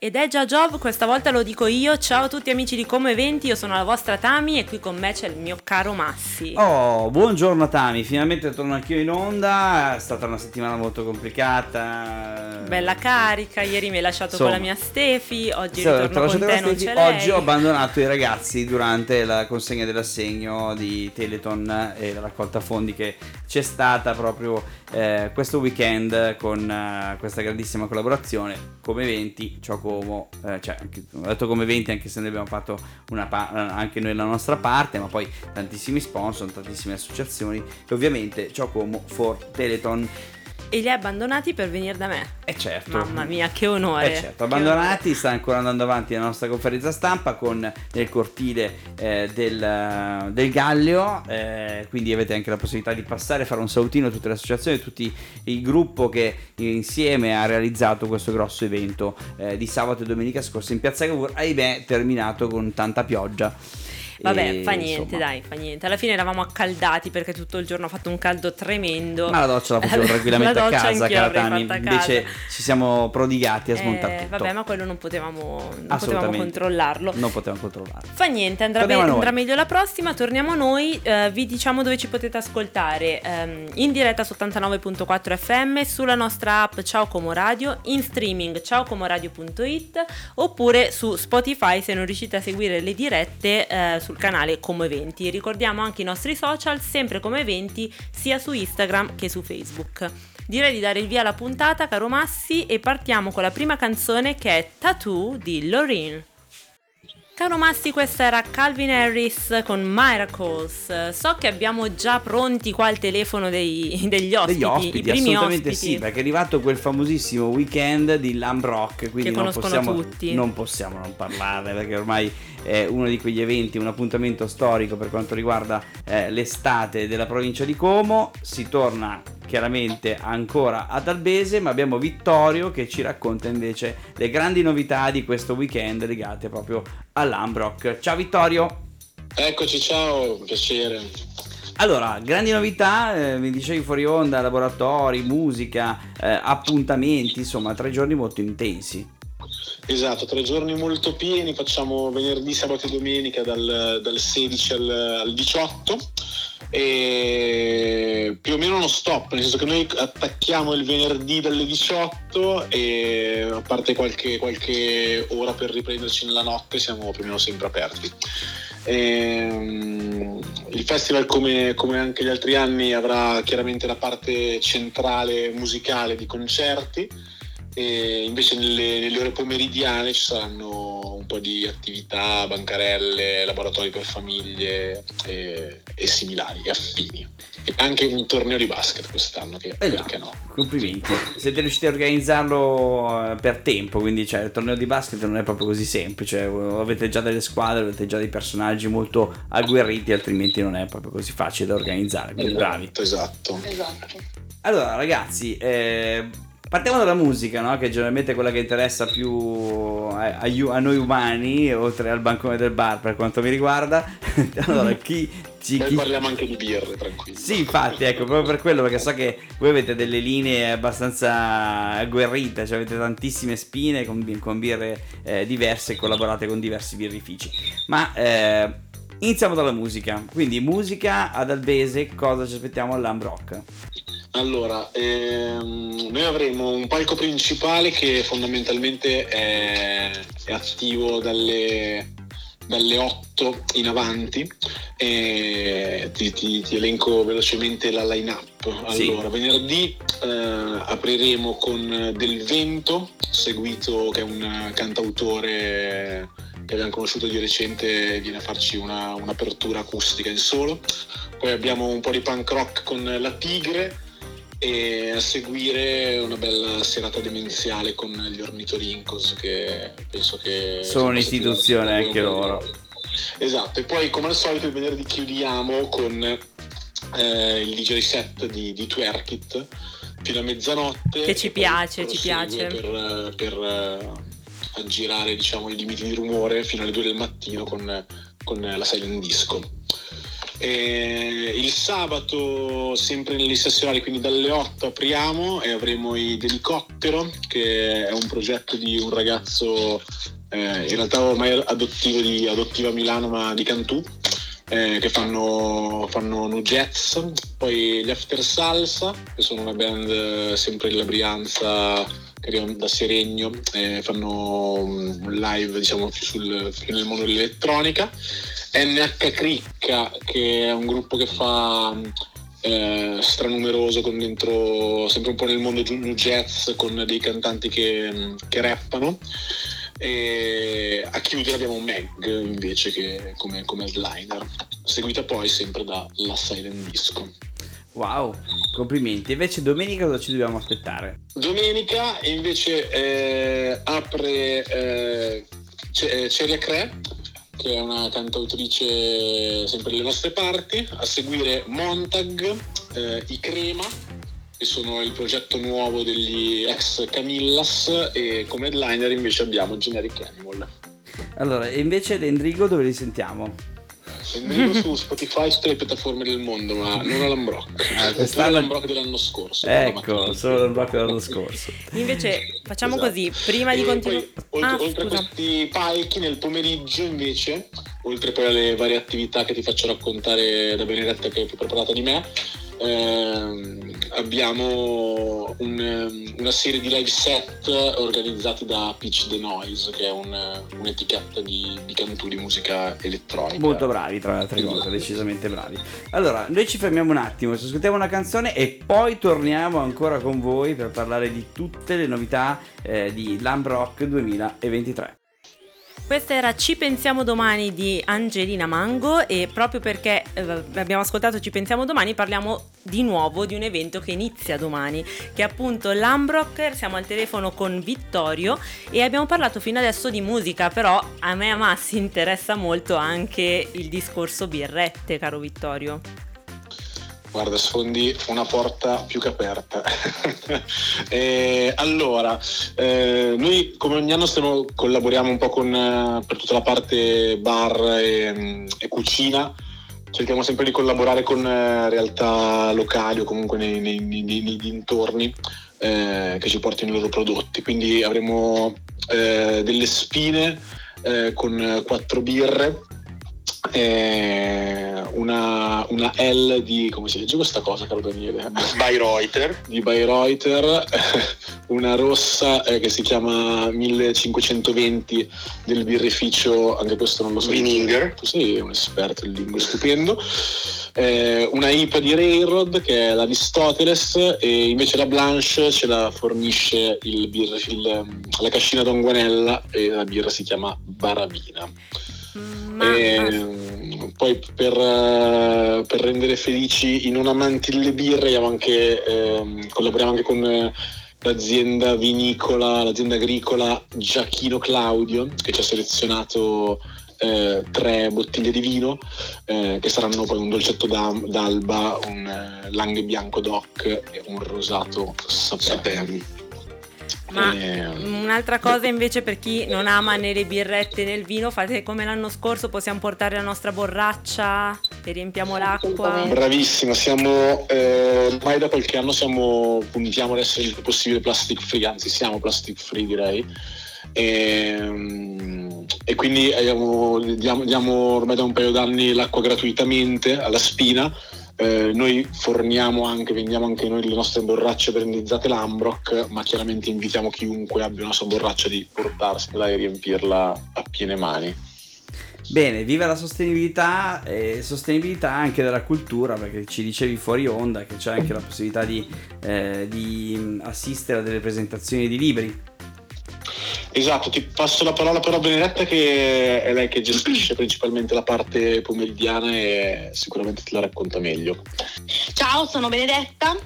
Ed è già job, questa volta lo dico io. Ciao a tutti amici di Come Eventi, io sono la vostra Tami e qui con me c'è il mio caro Massi. Oh, buongiorno Tami, finalmente torno anch'io in onda, è stata una settimana molto complicata. Bella carica, ieri mi hai lasciato con la mia Stefi, oggi ritorno con te, non c'è lei. Oggi ho abbandonato i ragazzi durante la consegna dell'assegno di Teleton e la raccolta fondi che c'è stata proprio questo weekend con questa grandissima collaborazione Come Eventi, Ciao Como, ho detto Come Eventi anche se noi abbiamo fatto anche noi la nostra parte, ma poi tantissimi sponsor, tantissime associazioni e ovviamente Ciao Como for Teleton. E li ha abbandonati per venire da me. E certo. Mamma mia, che onore. E certo, abbandonati, sta ancora andando avanti la nostra conferenza stampa con nel cortile del Galleo, quindi avete anche la possibilità di passare, fare un salutino a tutte le associazioni, tutti il gruppo che insieme ha realizzato questo grosso evento di sabato e domenica scorsa in Piazza Cavour, ahimè terminato con tanta pioggia. Vabbè, fa niente. Alla fine eravamo accaldati perché tutto il giorno ha fatto un caldo tremendo. Ma la doccia la facevo tranquillamente a casa, cara Tami. Invece ci siamo prodigati a smontare tutto. Vabbè, ma quello non potevamo controllarlo. Non potevamo controllarlo. Fa niente, andrà meglio la prossima. Torniamo a noi. Vi diciamo dove ci potete ascoltare. In diretta su 89.4 FM, sulla nostra app Ciao Como Radio, in streaming ciaocomoradio.it oppure su Spotify se non riuscite a seguire le dirette sul canale Come Eventi. Ricordiamo anche i nostri social, sempre Come Eventi, sia su Instagram che su Facebook. Direi di dare il via alla puntata, caro Massi, e partiamo con la prima canzone che è Tattoo di Loreen. Caro Massi, questa era Calvin Harris con Miracles. So che abbiamo già pronti qua al telefono degli ospiti. Degli ospiti, i primi assolutamente ospiti. Sì, perché è arrivato quel famosissimo weekend di Lambrock, quindi non possiamo non parlarne, perché ormai è uno di quegli eventi, un appuntamento storico per quanto riguarda l'estate della provincia di Como. Si torna chiaramente ancora ad Albese, ma abbiamo Vittorio che ci racconta invece le grandi novità di questo weekend legate proprio a Lambrock. Ciao Vittorio! Eccoci, ciao, un piacere. Allora, grandi novità, mi dicevi fuori onda, laboratori, musica, appuntamenti, insomma 3 giorni molto intensi. Esatto, 3 giorni molto pieni, facciamo venerdì, sabato e domenica dal 16 al 18 e più o meno uno stop, nel senso che noi attacchiamo il venerdì dalle 18 e a parte qualche ora per riprenderci nella notte siamo più o meno sempre aperti. Il festival come anche gli altri anni avrà chiaramente la parte centrale musicale di concerti. E invece nelle ore pomeridiane ci saranno un po' di attività, bancarelle, laboratori per famiglie e similari, e affini. E anche un torneo di basket quest'anno, che perché no? Complimenti. Siete riusciti a organizzarlo per tempo, quindi cioè, il torneo di basket non è proprio così semplice. Avete già delle squadre, avete già dei personaggi molto agguerriti, altrimenti non è proprio così facile da organizzare. Quindi bravi. Esatto. Allora ragazzi, partiamo dalla musica, no? Che generalmente è quella che interessa più a noi umani, oltre al bancone del bar per quanto mi riguarda. Allora, Noi parliamo anche di birre, tranquillo. Sì, infatti, ecco, proprio per quello, perché so che voi avete delle linee abbastanza agguerrite, cioè avete tantissime spine con birre diverse, collaborate con diversi birrifici. Ma iniziamo dalla musica, quindi musica ad Albese, cosa ci aspettiamo all'Ambrock? Allora, noi avremo un palco principale che fondamentalmente è attivo dalle 8 in avanti. Ti elenco velocemente la line-up. Allora, sì. Venerdì apriremo con Del Vento, seguito, che è un cantautore che abbiamo conosciuto di recente, viene a farci un'apertura acustica in solo. Poi abbiamo un po' di punk rock con La Tigre, e a seguire una bella serata demenziale con gli Ornitorincos, che penso che sono un'istituzione anche loro. Esatto, e poi come al solito il venerdì chiudiamo con il DJ set di Twerkit fino a mezzanotte, che ci piace per aggirare diciamo i limiti di rumore fino alle 2 del mattino con la silent disco. Il sabato sempre negli stessi orari, quindi dalle 8 apriamo e avremo i Delicottero, che è un progetto di un ragazzo in realtà ormai adottivo di adottiva Milano, ma di Cantù, che fanno nu jazz. Poi gli After Salsa, che sono una band sempre della Brianza, che arrivano da Seregno, fanno un live, diciamo, più nel mondo dell'elettronica. N.H. Cricca, che è un gruppo che fa stranumeroso, con dentro sempre un po' nel mondo nu jazz, con dei cantanti che rappano. E a chiudere abbiamo Meg invece, che come headliner, seguita poi sempre da La Silent Disco. Wow, complimenti. Invece domenica cosa ci dobbiamo aspettare? Domenica invece apre Cerea Crep, che è una cantautrice sempre delle nostre parti. A seguire Montag, i Crema, che sono il progetto nuovo degli ex Camillas, e come headliner invece abbiamo Generic Animal. Allora, e invece l'Endrigo dove li sentiamo? L'Endrigo su Spotify, tutte le piattaforme del mondo, ma non a Lambrock. Solo Lambrock dell'anno scorso. Ecco, solo Lambrock dell'anno scorso. Invece facciamo così, prima di continuare... Oltre a questi palchi nel pomeriggio invece, oltre poi alle varie attività che ti faccio raccontare da Benedetta, che è più preparata di me, abbiamo una serie di live set organizzati da Peach The Noise, che è un'etichetta di Cantù di musica elettronica. Molto bravi, tra le altre cose, decisamente bravi. Allora, noi ci fermiamo un attimo, ci ascoltiamo una canzone e poi torniamo ancora con voi per parlare di tutte le novità di Lambrock 2023. Questa era Ci pensiamo domani di Angelina Mango, e proprio perché abbiamo ascoltato Ci pensiamo domani, parliamo di nuovo di un evento che inizia domani, che è appunto Lambrock. Siamo al telefono con Vittorio e abbiamo parlato fino adesso di musica, però a me e a Massi interessa molto anche il discorso birrette, caro Vittorio. Guarda, sfondi una porta più che aperta. Allora, noi come ogni anno collaboriamo un po' per tutta la parte bar e cucina. Cerchiamo sempre di collaborare con realtà locali o comunque nei dintorni che ci portino i loro prodotti. Quindi avremo delle spine con 4 birre. Una L di, come si legge questa cosa, caro Daniele? Bayreuther, una rossa che si chiama 1520 del birrificio, anche questo non lo so, Vininger, tu sei un esperto in lingue, stupendo. Una IPA di Railroad, che è la Aristoteles, e invece la Blanche ce la fornisce la cascina Don Guanella, e la birra si chiama Barabina. Poi per rendere felici i non amanti delle birre collaboriamo anche con l'azienda agricola Giachino Claudio, che ci ha selezionato 3 bottiglie di vino che saranno poi un dolcetto d'alba, un langhe bianco DOC e un rosato Saperni. Ma un'altra cosa invece, per chi non ama né le birrette né il vino, fate come l'anno scorso, possiamo portare la nostra borraccia e riempiamo l'acqua. Bravissima, ormai da qualche anno puntiamo ad essere il più possibile plastic free, anzi siamo plastic free, direi. E quindi diamo ormai da un paio d'anni l'acqua gratuitamente alla spina. Noi vendiamo anche noi le nostre borracce brandizzate Lambrock, ma chiaramente invitiamo chiunque abbia una sua borraccia di portarsela e riempirla a piene mani. Bene, viva la sostenibilità, e sostenibilità anche della cultura, perché ci dicevi fuori onda che c'è anche la possibilità di assistere a delle presentazioni di libri. Esatto, ti passo la parola però a Benedetta, che è lei che gestisce principalmente la parte pomeridiana e sicuramente te la racconta meglio. Ciao, sono Benedetta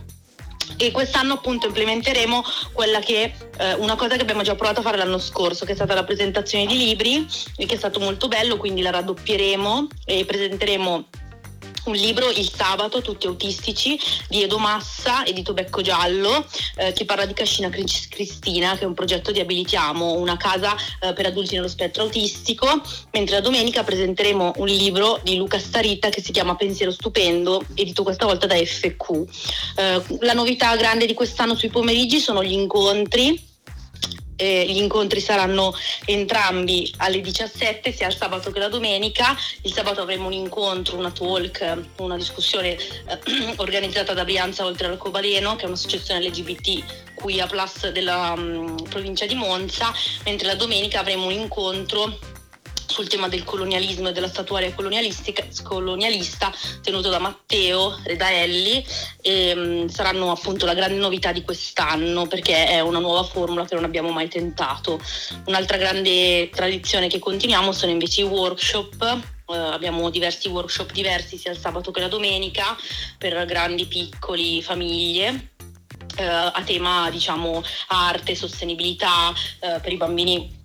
e quest'anno appunto implementeremo quella che una cosa che abbiamo già provato a fare l'anno scorso, che è stata la presentazione di libri, e che è stato molto bello, quindi la raddoppieremo e presenteremo un libro, Il sabato, tutti autistici, di Edo Massa, edito Becco Giallo, che parla di Cascina Cristina, che è un progetto di Abilitiamo, una casa per adulti nello spettro autistico, mentre la domenica presenteremo un libro di Luca Starita che si chiama Pensiero Stupendo, edito questa volta da FQ. La novità grande di quest'anno sui pomeriggi sono gli incontri. Gli incontri saranno entrambi alle 17, sia il sabato che la domenica. Il sabato avremo un incontro, una talk, una discussione organizzata da Brianza Oltre l'Arcobaleno, che è un'associazione LGBTQIA+ della provincia di Monza, mentre la domenica avremo un incontro sul tema del colonialismo e della statuaria colonialista, tenuto da Matteo e da Elli, e saranno appunto la grande novità di quest'anno, perché è una nuova formula che non abbiamo mai tentato. Un'altra grande tradizione che continuiamo sono invece i workshop. Abbiamo diversi workshop diversi sia il sabato che la domenica, per grandi, piccoli, famiglie, a tema diciamo arte, sostenibilità. Per i bambini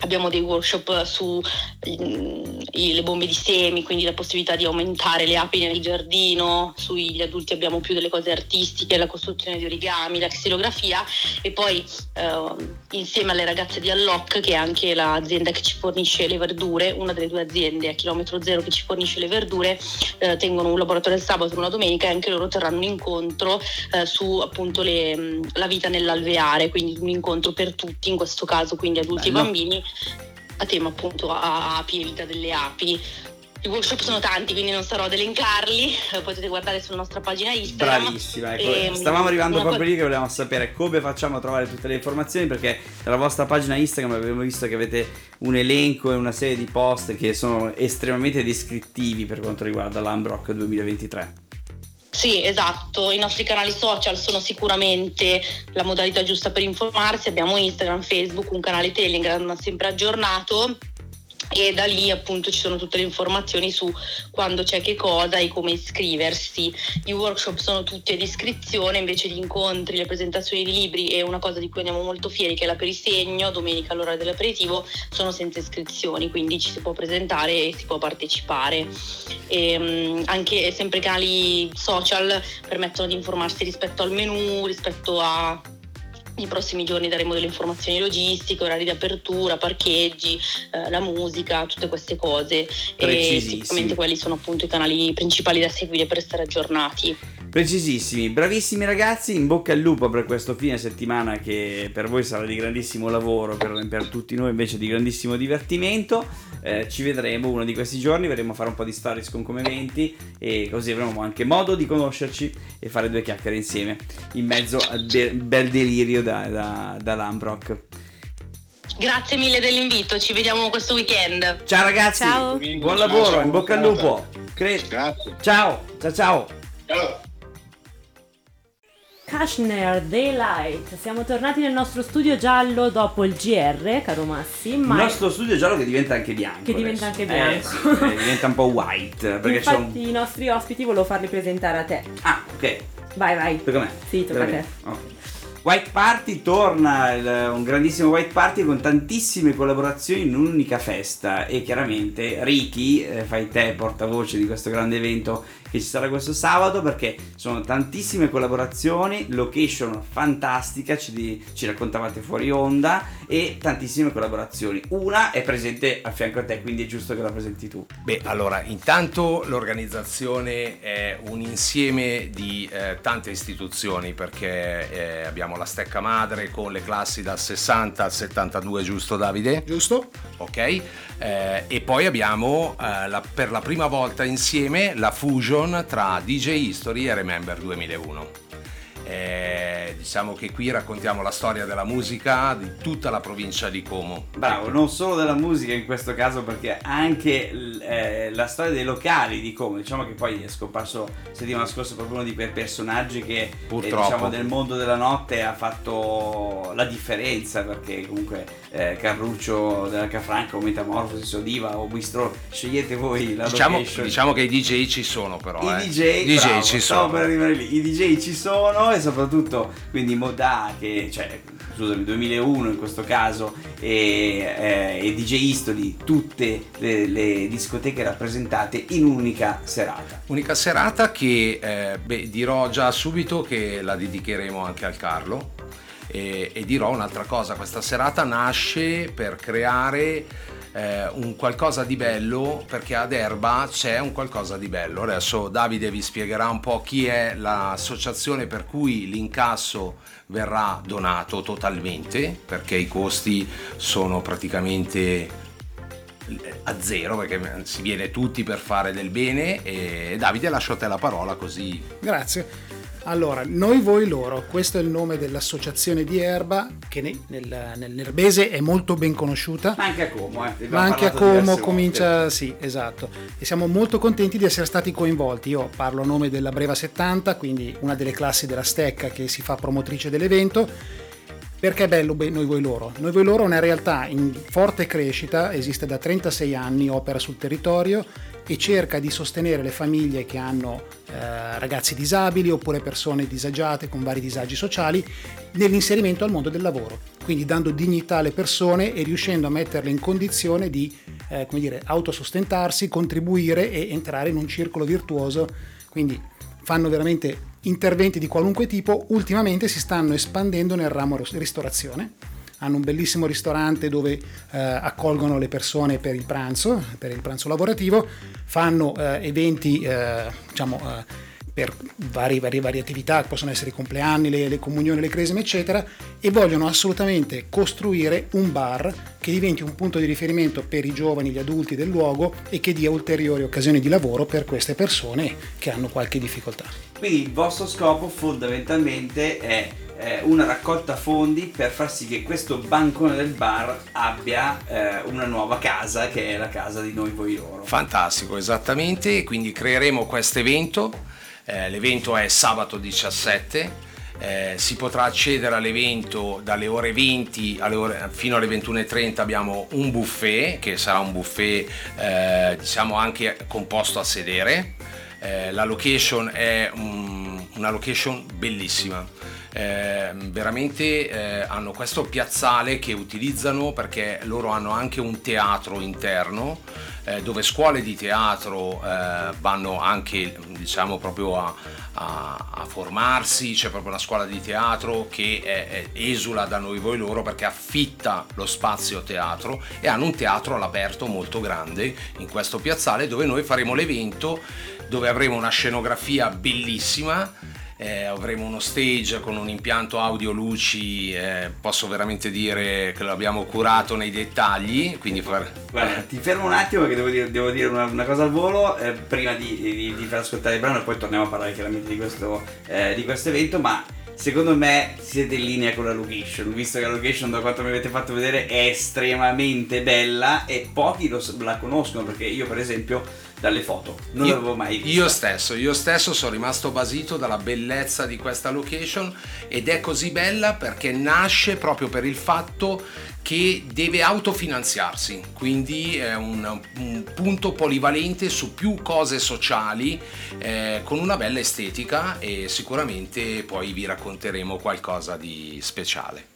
abbiamo dei workshop su le bombe di semi, quindi la possibilità di aumentare le api nel giardino. Sugli adulti abbiamo più delle cose artistiche, la costruzione di origami, la xilografia, e poi insieme alle ragazze di Alloc, che è anche l'azienda che ci fornisce le verdure, una delle due aziende a chilometro zero che ci fornisce le verdure, tengono un laboratorio il sabato e una domenica, e anche loro terranno un incontro su appunto la vita nell'alveare, quindi un incontro per tutti in questo caso, quindi adulti e bambini, a tema appunto api e vita delle api. I workshop sono tanti, quindi non sarò ad elencarli, potete guardare sulla nostra pagina Instagram. Bravissima, ecco, stavamo arrivando proprio lì, che volevamo sapere come facciamo a trovare tutte le informazioni, perché nella vostra pagina Instagram abbiamo visto che avete un elenco e una serie di post che sono estremamente descrittivi per quanto riguarda l'Lambrock 2023. Sì, esatto, i nostri canali social sono sicuramente la modalità giusta per informarsi. Abbiamo Instagram, Facebook, un canale Telegram sempre aggiornato, e da lì appunto ci sono tutte le informazioni su quando c'è che cosa e come iscriversi. I workshop sono tutti ad iscrizione, invece gli incontri, le presentazioni di libri e una cosa di cui andiamo molto fieri, che è l'aperisegno, domenica all'ora dell'aperitivo, sono senza iscrizioni, quindi ci si può presentare e si può partecipare. Anche sempre canali social permettono di informarsi rispetto al menù, rispetto a i prossimi giorni daremo delle informazioni logistiche, orari di apertura, parcheggi, la musica, tutte queste cose. E sicuramente quelli sono appunto i canali principali da seguire per stare aggiornati. Precisissimi, bravissimi ragazzi, in bocca al lupo per questo fine settimana, che per voi sarà di grandissimo lavoro, per tutti noi invece di grandissimo divertimento. Ci vedremo uno di questi giorni, verremo a fare un po' di stories con Come Eventi, e così avremo anche modo di conoscerci e fare due chiacchiere insieme in mezzo al bel delirio da Lambrock. Grazie mille dell'invito, ci vediamo questo weekend. Ciao ragazzi, ciao. Buon lavoro, ciao. In bocca al lupo. Grazie. Ciao. Kashner Daylight, siamo tornati nel nostro studio giallo dopo il GR, caro Massi. Il nostro studio giallo che diventa anche bianco. Sì, diventa un po' white. Perché infatti i nostri ospiti volevo farli presentare a te. Ah, ok. Vai. Tocca a me. Sì, tocca a te. Okay. White Party torna, un grandissimo White Party con tantissime collaborazioni in un'unica festa, e chiaramente Ricky, fai te portavoce di questo grande evento che ci sarà questo sabato, perché sono tantissime collaborazioni, location fantastica, ci raccontavate fuori onda, e tantissime collaborazioni. Una è presente a fianco a te, quindi è giusto che la presenti tu. Beh, allora, intanto l'organizzazione è un insieme di tante istituzioni, perché abbiamo la stecca madre con le classi dal 60 al 72, giusto Davide? Giusto. Ok, e poi abbiamo per la prima volta insieme la fusion tra DJ History e Remember 2001. Diciamo che qui raccontiamo la storia della musica di tutta la provincia di Como. Bravo, non solo della musica in questo caso, perché anche la storia dei locali di Como. Diciamo che poi è scomparso settimana scorsa proprio uno di quei personaggi che purtroppo diciamo del mondo della notte ha fatto la differenza, perché comunque Carruccio della Cafranca o Metamorfosi Sodiva o Bistro, scegliete voi la location. Diciamo che i DJ ci sono, però i DJ ci sono. E soprattutto quindi Modà, che cioè, scusami, 2001 in questo caso, e DJ History, tutte le discoteche rappresentate in un'unica serata. Unica serata che dirò già subito che la dedicheremo anche al Carlo. E dirò un'altra cosa, questa serata nasce per creare un qualcosa di bello, perché ad Erba c'è un qualcosa di bello. Adesso Davide vi spiegherà un po' chi è l'associazione per cui l'incasso verrà donato totalmente, perché i costi sono praticamente a zero, perché si viene tutti per fare del bene. E Davide, lascio a te la parola così. Grazie. Allora, Noi Voi Loro, questo è il nome dell'associazione di Erba, che nell'erbese è molto ben conosciuta. Ma anche a Como, ma anche a Como comincia, sì, esatto. E siamo molto contenti di essere stati coinvolti. Io parlo a nome della Breva 70, quindi una delle classi della Stecca che si fa promotrice dell'evento. Perché è bello Noi Voi Loro? Noi Voi Loro è una realtà in forte crescita, esiste da 36 anni, opera sul territorio e cerca di sostenere le famiglie che hanno ragazzi disabili oppure persone disagiate con vari disagi sociali nell'inserimento al mondo del lavoro, quindi dando dignità alle persone e riuscendo a metterle in condizione di autosostentarsi, contribuire e entrare in un circolo virtuoso. Quindi fanno veramente interventi di qualunque tipo. Ultimamente si stanno espandendo nel ramo ristorazione, hanno un bellissimo ristorante dove accolgono le persone per il pranzo lavorativo, fanno eventi per varie attività, possono essere i compleanni, le comunioni, le cresime eccetera, e vogliono assolutamente costruire un bar che diventi un punto di riferimento per i giovani, gli adulti del luogo e che dia ulteriori occasioni di lavoro per queste persone che hanno qualche difficoltà. Quindi il vostro scopo fondamentalmente è una raccolta fondi per far sì che questo bancone del bar abbia una nuova casa, che è la casa di Noi Voi Loro. Fantastico, esattamente, quindi creeremo questo evento. L'evento è sabato 17, si potrà accedere all'evento dalle ore 20 fino alle 21:30. Abbiamo un buffet, che sarà un buffet anche composto a sedere. La location è una location bellissima, veramente hanno questo piazzale che utilizzano, perché loro hanno anche un teatro interno dove scuole di teatro vanno anche proprio a formarsi. C'è proprio una scuola di teatro che esula da Noi Voi Loro, perché affitta lo spazio teatro, e hanno un teatro all'aperto molto grande in questo piazzale dove noi faremo l'evento, dove avremo una scenografia bellissima. Avremo uno stage con un impianto audio luci, posso veramente dire che l'abbiamo curato nei dettagli, quindi guarda, ti fermo un attimo che devo dire una cosa al volo prima di far ascoltare il brano, e poi torniamo a parlare chiaramente di questo evento. Ma secondo me siete in linea con la location, visto che la location, da quanto mi avete fatto vedere, è estremamente bella e pochi la conoscono, perché io per esempio dalle foto non l'avevo mai vista. Io stesso sono rimasto basito dalla bellezza di questa location, ed è così bella perché nasce proprio per il fatto che deve autofinanziarsi, quindi è un punto polivalente su più cose sociali, con una bella estetica, e sicuramente poi vi racconteremo qualcosa di speciale.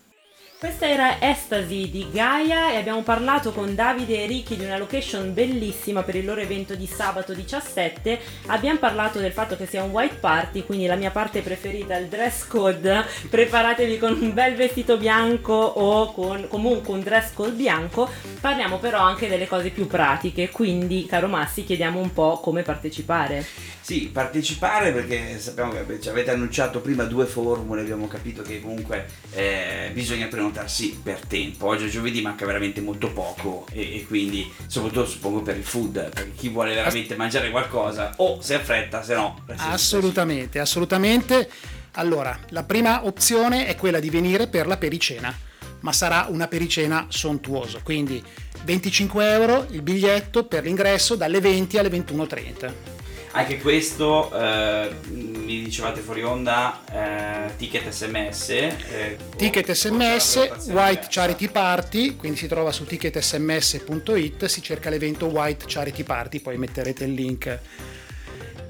Questa era Estasi di Gaia, e abbiamo parlato con Davide e Ricky di una location bellissima per il loro evento di sabato 17. Abbiamo parlato del fatto che sia un white party, quindi la mia parte preferita, il dress code. Preparatevi con un bel vestito bianco o comunque un dress code bianco. Parliamo però anche delle cose più pratiche, quindi caro Massi, chiediamo un po' come partecipare. Sì, partecipare, perché sappiamo che ci avete annunciato prima 2 formule, abbiamo capito che comunque bisogna prenotarsi per tempo. Oggi è giovedì, manca veramente molto poco, e quindi soprattutto suppongo per il food, perché chi vuole veramente mangiare qualcosa o se affretta, se no assolutamente. Allora, la prima opzione è quella di venire per la pericena, ma sarà una pericena sontuosa, quindi 25 euro il biglietto per l'ingresso dalle 20 alle 21:30. Anche questo mi dicevate fuori onda, ticket sms, ticket sms, White Charity Party, quindi si trova su ticketsms.it, si cerca l'evento White Charity Party, poi metterete il link.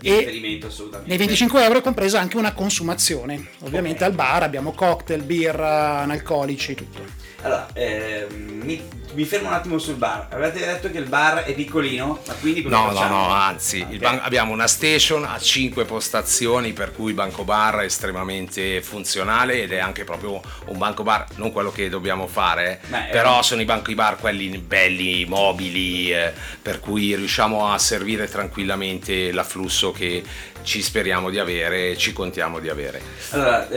riferimento assolutamente. Nei 25 euro è compresa anche una consumazione, ovviamente al bar abbiamo cocktail, birra, analcolici, tutto. Allora, mi fermo un attimo sul bar. Avete detto che il bar è piccolino, ma quindi cosa facciamo? No, anzi, okay. Abbiamo una station a 5 postazioni, per cui il banco bar è estremamente funzionale ed è anche proprio un banco bar, non quello che dobbiamo fare, però sono i banchi bar quelli belli, mobili, per cui riusciamo a servire tranquillamente l'afflusso che ci speriamo di avere, ci contiamo di avere. Allora,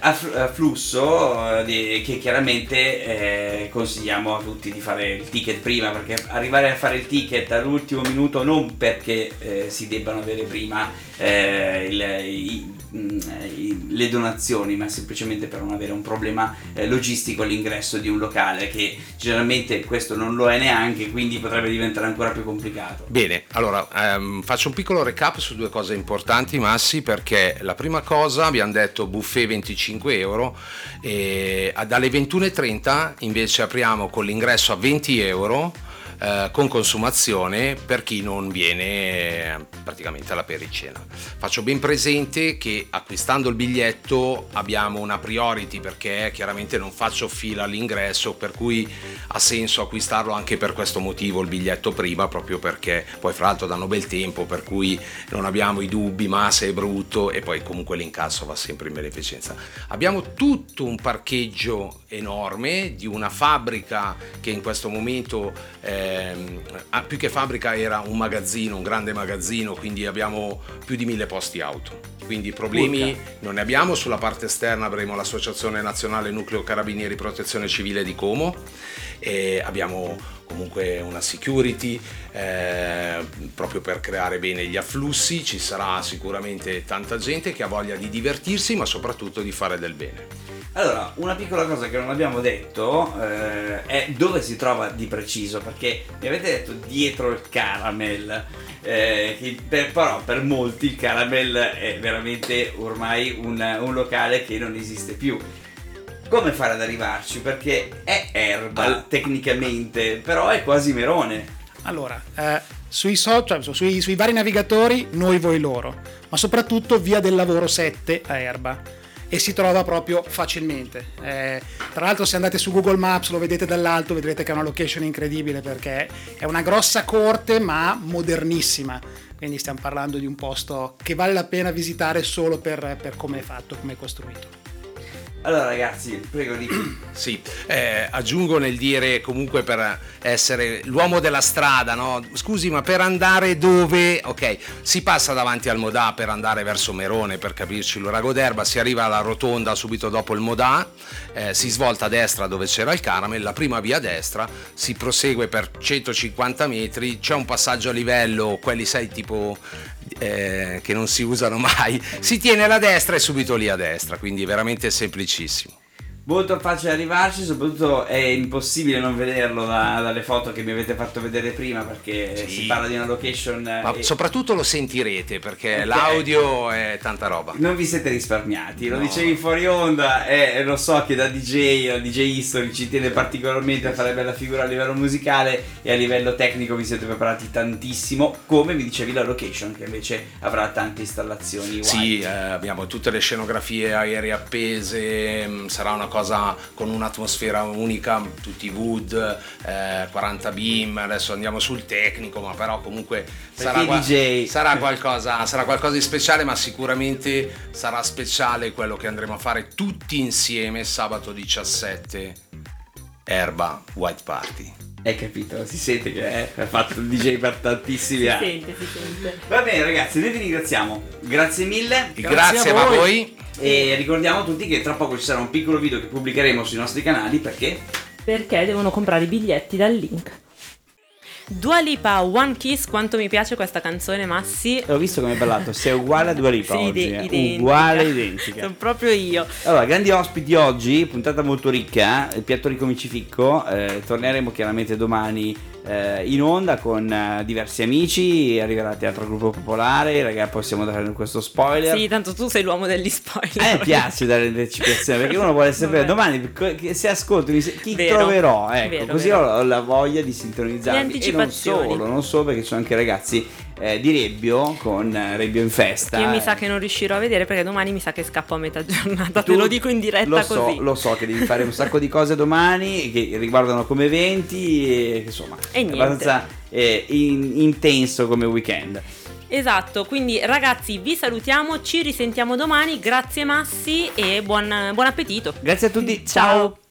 afflusso che chiaramente consigliamo a tutti di fare il ticket prima, perché arrivare a fare il ticket all'ultimo minuto, non perché si debbano avere prima le donazioni, ma semplicemente per non avere un problema logistico all'ingresso di un locale, che generalmente questo non lo è neanche, quindi potrebbe diventare ancora più complicato. Bene, allora faccio un piccolo recap su due cose importanti, Massi, perché la prima cosa abbiamo detto buffet 25 euro e dalle 21:30 invece apriamo con l'ingresso a 20 euro con consumazione per chi non viene praticamente alla pericena. Faccio ben presente che acquistando il biglietto abbiamo una priority, perché chiaramente non faccio fila all'ingresso, per cui ha senso acquistarlo anche per questo motivo, il biglietto prima, proprio perché poi fra l'altro danno bel tempo, per cui non abbiamo i dubbi ma se è brutto, e poi comunque l'incasso va sempre in beneficenza. Abbiamo tutto un parcheggio enorme di una fabbrica che in questo momento più che fabbrica era un magazzino, un grande magazzino, quindi abbiamo più di 1000 posti auto, quindi problemi non ne abbiamo. Sulla parte esterna avremo l'Associazione Nazionale Nucleo Carabinieri Protezione Civile di Como, e abbiamo comunque una security proprio per creare bene gli afflussi. Ci sarà sicuramente tanta gente che ha voglia di divertirsi, ma soprattutto di fare del bene. Allora, una piccola cosa che non abbiamo detto è dove si trova di preciso, perché mi avete detto dietro il Caramel, però per molti il Caramel è veramente ormai un locale che non esiste più. Come fare ad arrivarci? Perché è Erba tecnicamente, però è quasi Merone. Allora, sui social, sui vari navigatori, Noi Voi Loro, ma soprattutto Via del Lavoro 7 a Erba, e si trova proprio facilmente. Tra l'altro, se andate su Google Maps lo vedete dall'alto, vedrete che è una location incredibile, perché è una grossa corte ma modernissima, quindi stiamo parlando di un posto che vale la pena visitare solo per come è fatto, come è costruito. Allora ragazzi, prego di aggiungo nel dire, comunque, per essere l'uomo della strada, no? Scusi, ma per andare dove? Ok, si passa davanti al Modà per andare verso Merone, per capirci, l'Orago d'Erba, si arriva alla rotonda subito dopo il Modà, si svolta a destra dove c'era il Caramel, la prima via a destra, si prosegue per 150 metri, c'è un passaggio a livello, quelli sai tipo che non si usano mai, si tiene alla destra e subito lì a destra, quindi veramente semplicissimo. Molto facile arrivarci, soprattutto è impossibile non vederlo dalle foto che mi avete fatto vedere prima, perché si parla di una location. Ma soprattutto lo sentirete, perché l'audio è tanta roba. Non vi siete risparmiati, lo dicevi fuori onda, lo so che da DJ, la DJ History ci tiene particolarmente a fare bella figura a livello musicale, e a livello tecnico vi siete preparati tantissimo, come mi dicevi la location, che invece avrà tante installazioni white. Sì, abbiamo tutte le scenografie aeree appese, sarà una cosa con un'atmosfera unica, tutti wood, 40 beam, adesso andiamo sul tecnico, ma però comunque sarà qualcosa di speciale, ma sicuramente sarà speciale quello che andremo a fare tutti insieme sabato 17, Erba White Party. Hai capito? Si sente che ha fatto il DJ per tantissimi anni. Si sente. Va bene ragazzi, noi vi ringraziamo, grazie mille. Grazie a voi. E ricordiamo a tutti che tra poco ci sarà un piccolo video che pubblicheremo sui nostri canali, perché devono comprare i biglietti dal link. Dua Lipa, One Kiss, quanto mi piace questa canzone, Massi. L'ho visto come hai parlato, sei uguale a Dua Lipa oggi, identica. Sono proprio io. Allora, grandi ospiti oggi, puntata molto ricca, il piatto ricco micificco, torneremo chiaramente domani in onda con diversi amici, arriverà a Teatro Gruppo Popolare, ragazzi, possiamo dare questo spoiler. Sì, tanto tu sei l'uomo degli spoiler. A me piace dare l'anticipazione, perché uno vuole sapere domani se ascoltami chi troverò, così ho la voglia di sintonizzarmi. E non solo, perché ci sono anche ragazzi di Rebbio con Rebbio in Festa. Che mi sa che non riuscirò a vedere perché domani mi sa che scappo a metà giornata. Te lo dico in diretta, lo so, così. Lo so che devi fare un sacco di cose domani che riguardano Come Eventi e insomma è abbastanza intenso come weekend. Esatto, quindi ragazzi vi salutiamo, ci risentiamo domani, grazie Massi e buon appetito. Grazie a tutti, ciao.